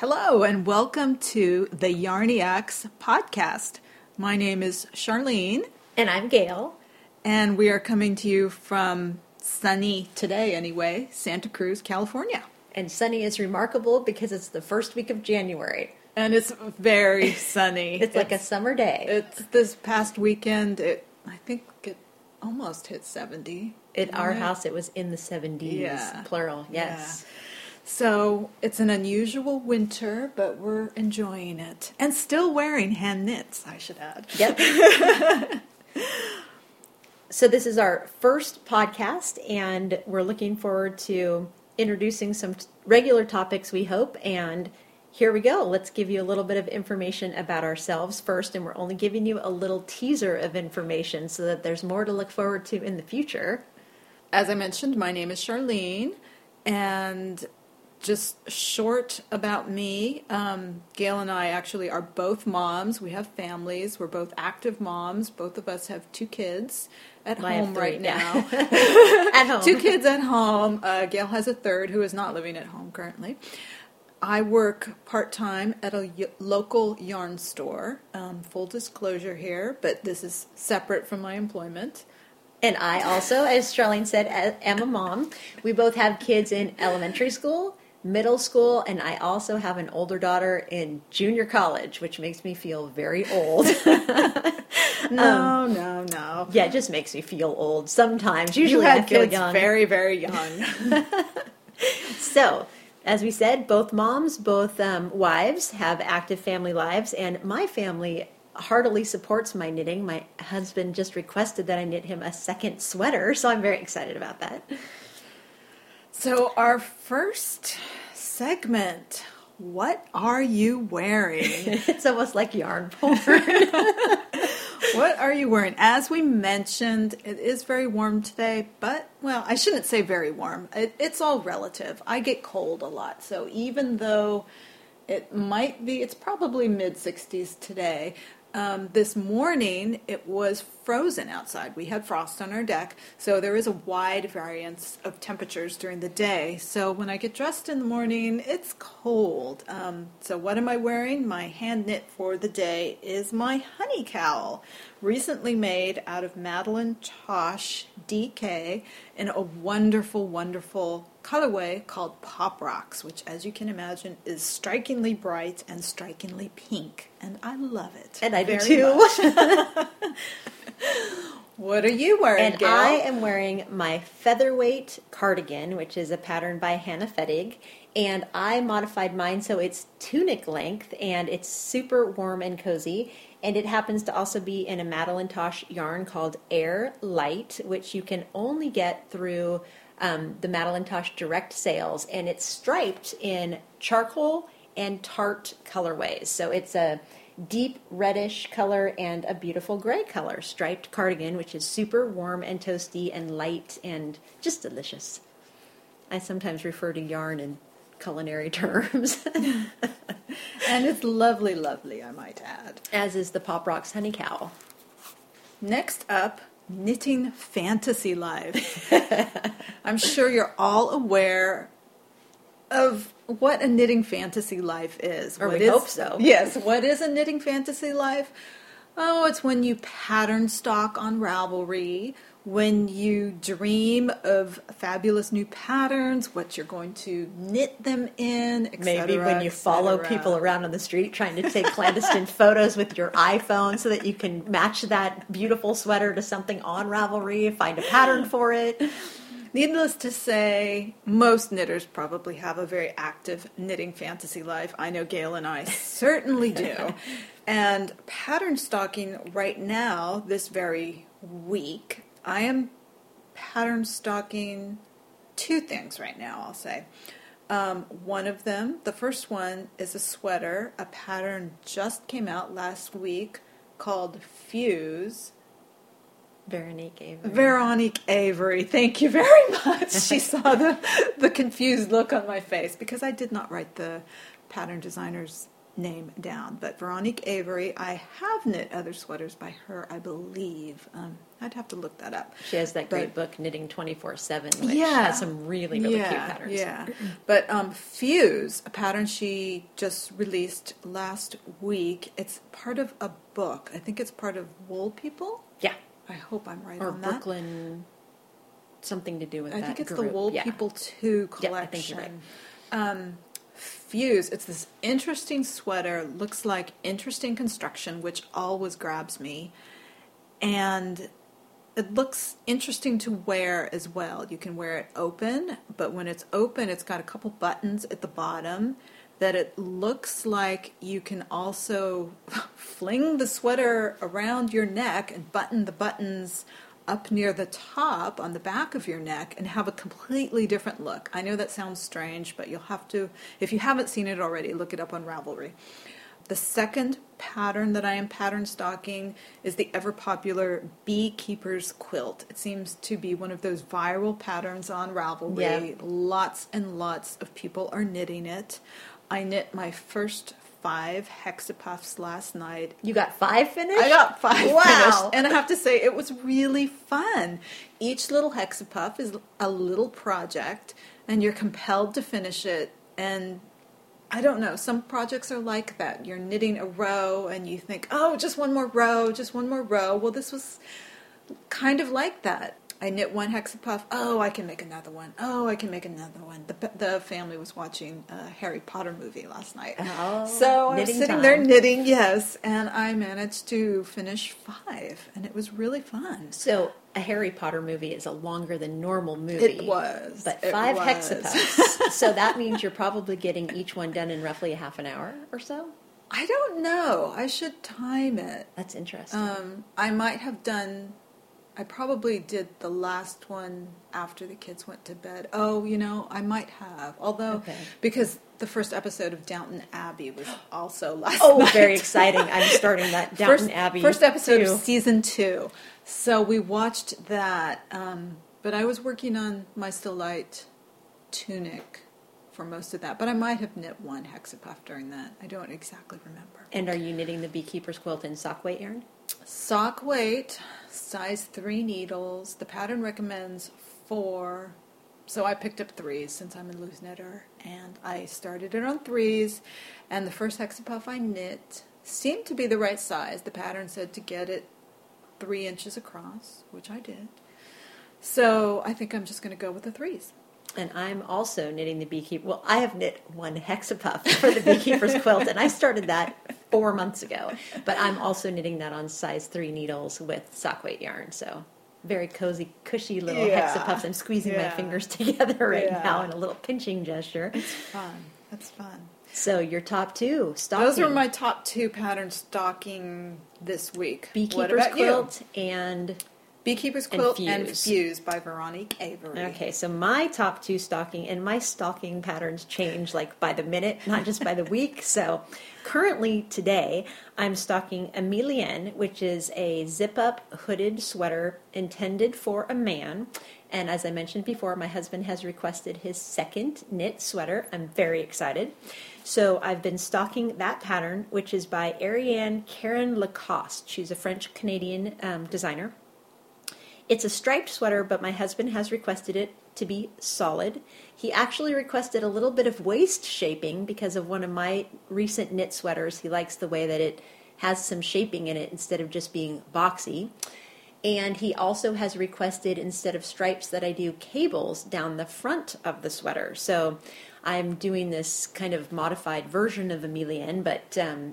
Hello and welcome to the Yarniacs podcast. My name is Charlene. And I'm Gail. And we are coming to you from sunny today anyway, Santa Cruz, California. And sunny is remarkable because it's the first week of January. And it's very sunny. It's like a summer day. It's this past weekend, I think it almost hit 70. At our house it was in the 70s, plural, yes. Yeah. So it's an unusual winter, but we're enjoying it. And still wearing hand knits, I should add. Yep. So this is our first podcast, and we're looking forward to introducing some regular topics, we hope. And here we go. Let's give you a little bit of information about ourselves first, and we're only giving you a little teaser of information so that there's more to look forward to in the future. As I mentioned, my name is Charlene, and just short about me, Gail and I actually are both moms. We have families. We're both active moms. Both of us have two kids at home right now. At home. Two kids at home. Gail has a third who is not living at home currently. I work part-time at a local yarn store. Full disclosure here, but this is separate from my employment. And I also, as Charlene said, am a mom. We both have kids in elementary school, middle school, and I also have an older daughter in junior college, which makes me feel very old. No. Yeah, it just makes me feel old sometimes. Usually I feel young. You had kids very, very young. So, as we said, both moms, both wives have active family lives, and my family heartily supports my knitting. My husband just requested that I knit him a second sweater, so I'm very excited about that. So our first segment, what are you wearing? It's almost like yarn porn. What are you wearing? As we mentioned, it is very warm today, but, well, I shouldn't say very warm. It's all relative. I get cold a lot, so even though it might be, it's probably mid-60s today. This morning, it was frozen outside. We had frost on our deck, so there is a wide variance of temperatures during the day. So when I get dressed in the morning, it's cold. So what am I wearing? My hand knit for the day is my honey cowl, recently made out of Madelinetosh DK in a wonderful, wonderful cutaway called Pop Rocks, which, as you can imagine, is strikingly bright and strikingly pink, and I love it. And I do too. What are you wearing, Gail? I am wearing my featherweight cardigan, which is a pattern by Hannah Fettig, and I modified mine so it's tunic length, and it's super warm and cozy. And it happens to also be in a Madelinetosh yarn called Air Light, which you can only get through the Madelinetosh direct sales, and it's striped in charcoal and Tarte colorways. So it's a deep reddish color and a beautiful gray color striped cardigan, which is super warm and toasty and light and just delicious. I sometimes refer to yarn in culinary terms. And it's lovely, lovely, I might add. As is the Pop Rocks honey cowl. Next up, knitting fantasy life. I'm sure you're all aware of what a knitting fantasy life is. Or we hope so. Yes. What is a knitting fantasy life? Oh, it's when you pattern stock on Ravelry, when you dream of fabulous new patterns, what you're going to knit them in, etc. Maybe when you follow people around on the street trying to take clandestine photos with your iPhone so that you can match that beautiful sweater to something on Ravelry, find a pattern for it. Needless to say, most knitters probably have a very active knitting fantasy life. I know Gail and I certainly do. And pattern stocking right now, this very week, I am pattern stocking two things right now, I'll say. One of them, the first one, is a sweater. A pattern just came out last week called Fuse. Veronique Avery. Thank you very much. She saw the confused look on my face because I did not write the pattern designer's name down, but Veronique Avery, I have knit other sweaters by her, I believe. I'd have to look that up. She has that great book, Knitting 24/7, which has some really, really cute patterns. Yeah, but Fuse, a pattern she just released last week. It's part of a book. I think it's part of Wool People. Yeah. I hope I'm right on that. Or Brooklyn, something to do with that. I think it's the Wool People 2 collection. Yeah, I think you're right. Fuse, it's this interesting sweater, looks like interesting construction, which always grabs me, and it looks interesting to wear as well. You can wear it open, but when it's open, it's got a couple buttons at the bottom that it looks like you can also fling the sweater around your neck and button the buttons up near the top on the back of your neck and have a completely different look. I know that sounds strange, but you'll have to, if you haven't seen it already, look it up on Ravelry. The second pattern that I am pattern stocking is the ever-popular Beekeeper's Quilt. It seems to be one of those viral patterns on Ravelry. Yeah. Lots and lots of people are knitting it. I knit my first 5 hexapuffs last night. You got 5 finished? I got 5 finished. And I have to say, it was really fun. Each little hexapuff is a little project, and you're compelled to finish it. And I don't know, some projects are like that. You're knitting a row, and you think, oh, just one more row, just one more row. Well, this was kind of like that. I knit one hexapuff. Oh, I can make another one. Oh, I can make another one. The family was watching a Harry Potter movie last night. Oh, so I was sitting there knitting, yes, and I managed to finish 5, and it was really fun. So a Harry Potter movie is a longer than normal movie. It was. But 5 hexapuffs. So that means you're probably getting each one done in roughly a half an hour or so? I don't know. I should time it. That's interesting. I probably did the last one after the kids went to bed. Oh, you know, I might have. Although, because the first episode of Downton Abbey was also last night. Oh, very exciting. I'm starting that Downton Abbey. First episode of season 2. So we watched that. But I was working on my Still Light tunic for most of that. But I might have knit one hexapuff during that. I don't exactly remember. And are you knitting the Beekeeper's Quilt in sock weight, Erin? Sock weight, size 3 needles. The pattern recommends 4, so I picked up 3s since I'm a loose knitter, and I started it on 3s, and the first hexapuff I knit seemed to be the right size. The pattern said to get it 3 inches across, which I did, so I think I'm just going to go with the 3s. And I'm also knitting the Beekeeper. Well, I have knit one hexapuff for the Beekeeper's Quilt, and I started that 4 months ago. But I'm also knitting that on size 3 needles with sock weight yarn. So very cozy, cushy little hexapuffs. I'm squeezing my fingers together right now in a little pinching gesture. It's fun. That's fun. So your top 2 stocking. Those were my top 2 pattern stocking this week. Beekeeper's Quilt and... Beekeeper's Quilt and Fuse by Veronique Avery. Okay, so my top 2 stocking, and my stocking patterns change like by the minute, not just by the week. So currently today, I'm stocking Emilienne, which is a zip-up hooded sweater intended for a man. And as I mentioned before, my husband has requested his second knit sweater. I'm very excited. So I've been stocking that pattern, which is by Ariane Karen Lacoste. She's a French-Canadian designer. It's a striped sweater, but my husband has requested it to be solid. He actually requested a little bit of waist shaping because of one of my recent knit sweaters. He likes the way that it has some shaping in it instead of just being boxy. And he also has requested, instead of stripes, that I do cables down the front of the sweater. So I'm doing this kind of modified version of Emilienne, but I'm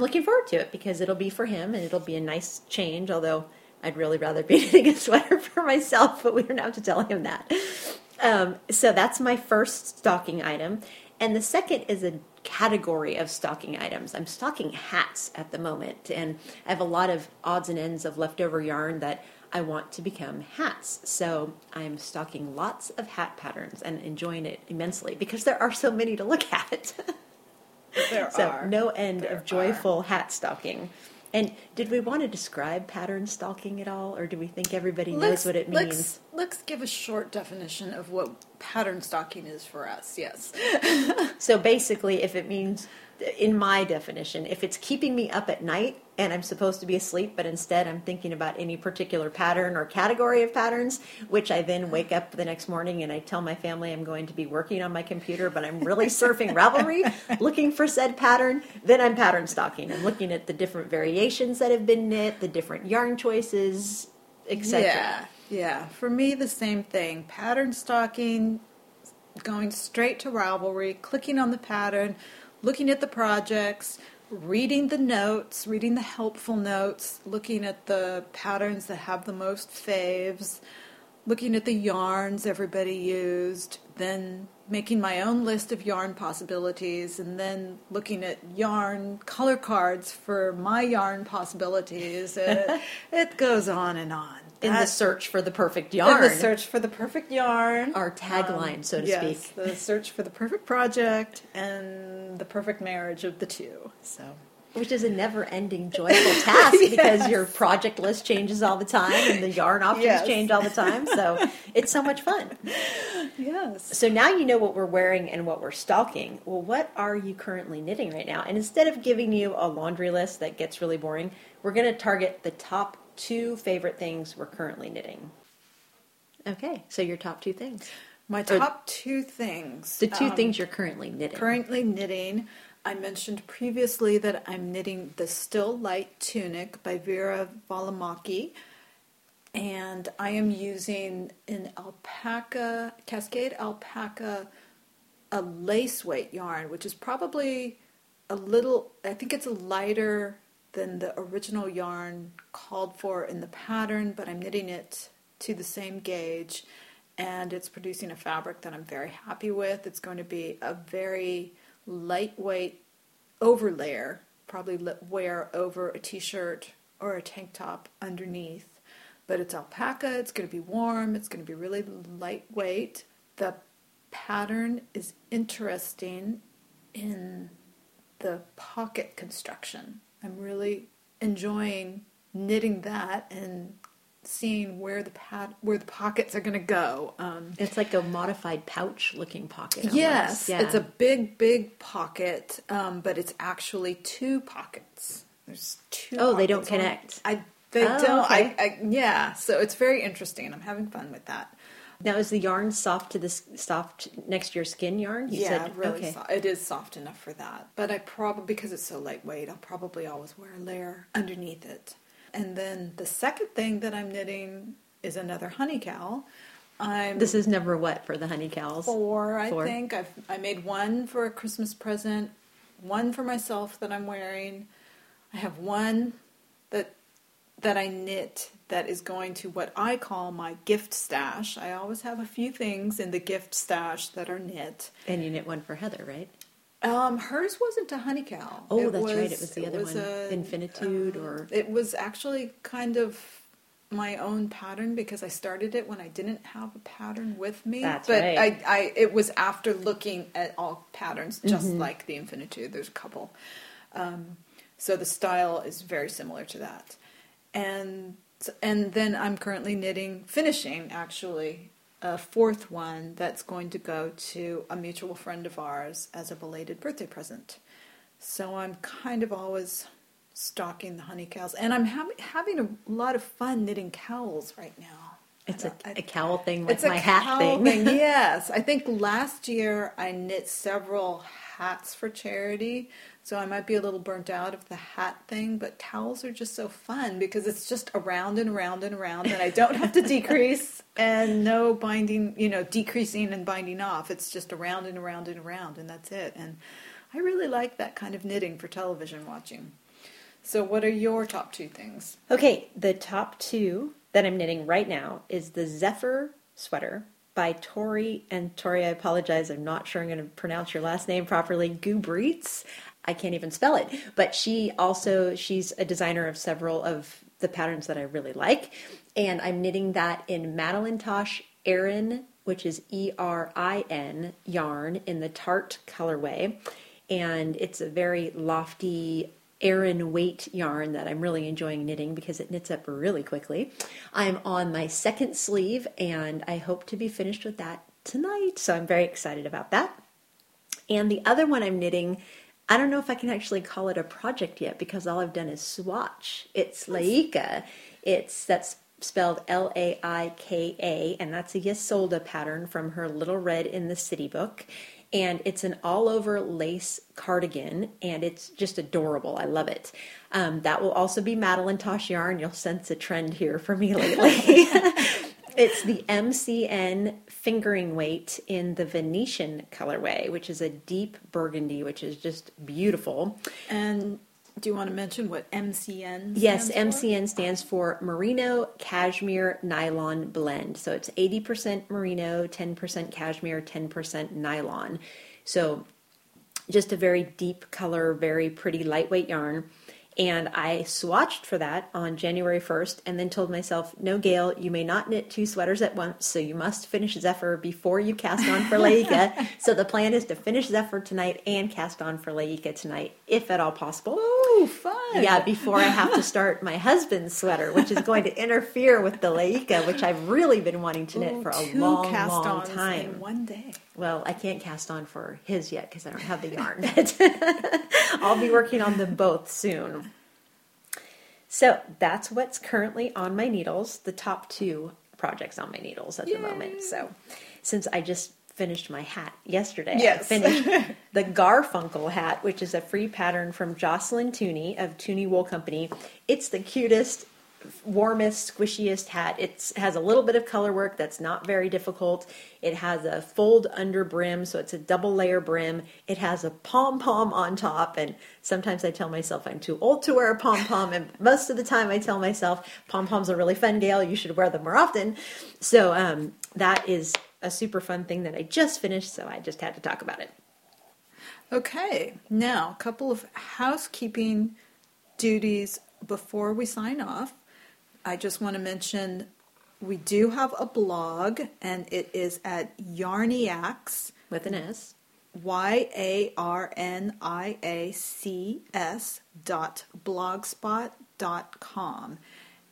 looking forward to it because it'll be for him and it'll be a nice change, although... I'd really rather be knitting a sweater for myself, but we don't have to tell him that. So that's my first stocking item. And the second is a category of stocking items. I'm stocking hats at the moment, and I have a lot of odds and ends of leftover yarn that I want to become hats. So I'm stocking lots of hat patterns and enjoying it immensely because there are so many to look at. No end of joyful hat stocking. And did we want to describe pattern stocking at all, or do we think everybody knows what it means? Let's Let's give a short definition of what pattern stocking is for us, yes. So basically, if it means, in my definition, if it's keeping me up at night and I'm supposed to be asleep, but instead I'm thinking about any particular pattern or category of patterns, which I then wake up the next morning and I tell my family I'm going to be working on my computer, but I'm really surfing Ravelry looking for said pattern, then I'm pattern stocking. I'm looking at the different variations that have been knit, the different yarn choices, etc. Yeah. For me, the same thing. Pattern stocking, going straight to Ravelry, clicking on the pattern, looking at the projects, reading the notes, reading the helpful notes, looking at the patterns that have the most faves, looking at the yarns everybody used, then making my own list of yarn possibilities, and then looking at yarn color cards for my yarn possibilities. It goes on and on. The search for the perfect yarn. In the search for the perfect yarn. Our tagline, so to speak. Yes, the search for the perfect project and the perfect marriage of the two. So, which is a never-ending joyful task because your project list changes all the time and the yarn options change all the time. So it's so much fun. Yes. So now you know what we're wearing and what we're stocking. Well, what are you currently knitting right now? And instead of giving you a laundry list that gets really boring, we're going to target the top two favorite things we're currently knitting. Okay, so your top two things. My top two things. The two things you're currently knitting. Currently knitting. I mentioned previously that I'm knitting the Still Light Tunic by Vera Valamaki. And I am using an alpaca, Cascade Alpaca, a lace weight yarn, which is probably I think it's a lighter than the original yarn called for in the pattern, but I'm knitting it to the same gauge, and it's producing a fabric that I'm very happy with. It's going to be a very lightweight overlayer, probably wear over a t-shirt or a tank top underneath, but it's alpaca, it's going to be warm, it's going to be really lightweight. The pattern is interesting in the pocket construction. I'm really enjoying knitting that and seeing where the pockets are going to go. It's like a modified pouch-looking pocket. Almost. Yes, yeah. It's a big, big pocket, but it's actually two pockets. There's two. Oh, they don't connect. They don't. Okay. So it's very interesting. I'm having fun with that. Now, is the yarn soft next to your skin yarn? Really soft. It is soft enough for that. But because it's so lightweight, I'll probably always wear a layer underneath it. And then the second thing that I'm knitting is another honey cowl. This is number what for the honey cowls? Four, I think. I made one for a Christmas present, one for myself that I'm wearing. I have one that I knit that is going to what I call my gift stash. I always have a few things in the gift stash that are knit. And you knit one for Heather, right? Hers wasn't a honey cow. Oh, that's right. It was the other one, Infinitude. It was actually kind of my own pattern because I started it when I didn't have a pattern with me. That's right. But it was after looking at all patterns, just like the Infinitude. There's a couple. So the style is very similar to that. And then I'm currently finishing a fourth one that's going to go to a mutual friend of ours as a belated birthday present. So I'm kind of always stocking the honey cowls. And I'm having a lot of fun knitting cowls right now. It's a cowl thing, like my hat thing. Yes. I think last year I knit several hats for charity, so I might be a little burnt out of the hat thing, but cowls are just so fun because it's just around and around and around, and I don't have to decrease and no binding, decreasing and binding off. It's just around and around and around, and that's it. And I really like that kind of knitting for television watching. So what are your top two things? Okay, the top two that I'm knitting right now is the Zephyr sweater by Tori, and Tori, I apologize, I'm not sure I'm going to pronounce your last name properly, Gubritz. I can't even spell it, but she's a designer of several of the patterns that I really like, and I'm knitting that in Madelinetosh Erin, which is Erin yarn in the Tarte colorway, and it's a very lofty Erin weight yarn that I'm really enjoying knitting because it knits up really quickly. I'm on my second sleeve and I hope to be finished with that tonight, so I'm very excited about that. And the other one I'm knitting, I don't know if I can actually call it a project yet because all I've done is swatch. It's Laika. That's spelled Laika, and that's a Ysolda pattern from her Little Red in the City book. And it's an all-over lace cardigan, and it's just adorable. I love it. That will also be Madelinetosh yarn. You'll sense a trend here for me lately. It's the MCN fingering weight in the Venetian colorway, which is a deep burgundy, which is just beautiful. And do you want to mention what MCN stands for? Yes, MCN stands for Merino Cashmere Nylon Blend. So it's 80% merino, 10% cashmere, 10% nylon. So just a very deep color, very pretty lightweight yarn. And I swatched for that on January 1st and then told myself, no, Gail, you may not knit two sweaters at once, so you must finish Zephyr before you cast on for Laika. So the plan is to finish Zephyr tonight and cast on for Laika tonight, if at all possible. Ooh, fun! Yeah, before I have to start my husband's sweater, which is going to interfere with the Laika, which I've really been wanting to knit for a long time. In one day. Well, I can't cast on for his yet because I don't have the yarn. I'll be working on them both soon. So that's what's currently on my needles, the top two projects on my needles at the moment. So since I just finished my hat yesterday, I finished the Garfunkel hat, which is a free pattern from Jocelyn Tooney of Tooney Wool Company. It's the cutest, warmest, squishiest hat. It has a little bit of color work that's not very difficult. It has a fold under brim, so it's a double layer brim. It has a pom-pom on top, and sometimes I tell myself I'm too old to wear a pom-pom, and most of the time I tell myself pom-poms are really fun, Gail. You should wear them more often. So that is a super fun thing that I just finished, so I just had to talk about it. Okay, now a couple of housekeeping duties before we sign off. I just want to mention we do have a blog, and it is at Yarniacs. With an S. YARNIACS.blogspot.com.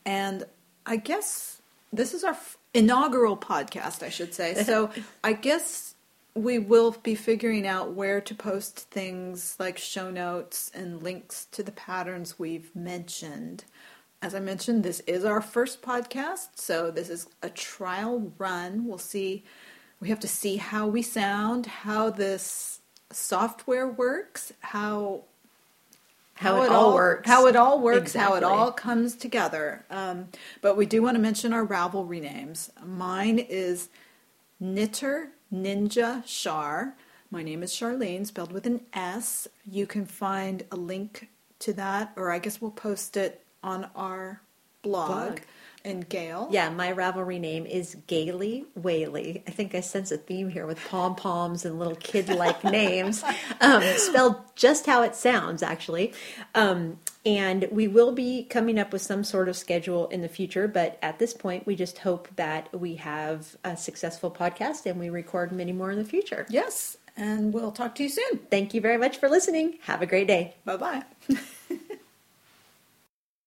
And I guess this is our inaugural podcast, I should say. So I guess we will be figuring out where to post things like show notes and links to the patterns we've mentioned. As I mentioned, this is our first podcast, so this is a trial run. We'll see. We have to see how we sound, how this software works, how it all works, exactly. How it all comes together. But we do want to mention our Ravelry names. Mine is Knitter Ninja Char. My name is Charlene, spelled with an S. You can find a link to that, or I guess we'll post it on our blog. And Gail? Yeah, my Ravelry name is Gaily Whaley. I think I sense a theme here with pom-poms and little kid-like names. Spelled just how it sounds, actually. And we will be coming up with some sort of schedule in the future, but at this point, we just hope that we have a successful podcast and we record many more in the future. Yes, and we'll talk to you soon. Thank you very much for listening. Have a great day. Bye-bye.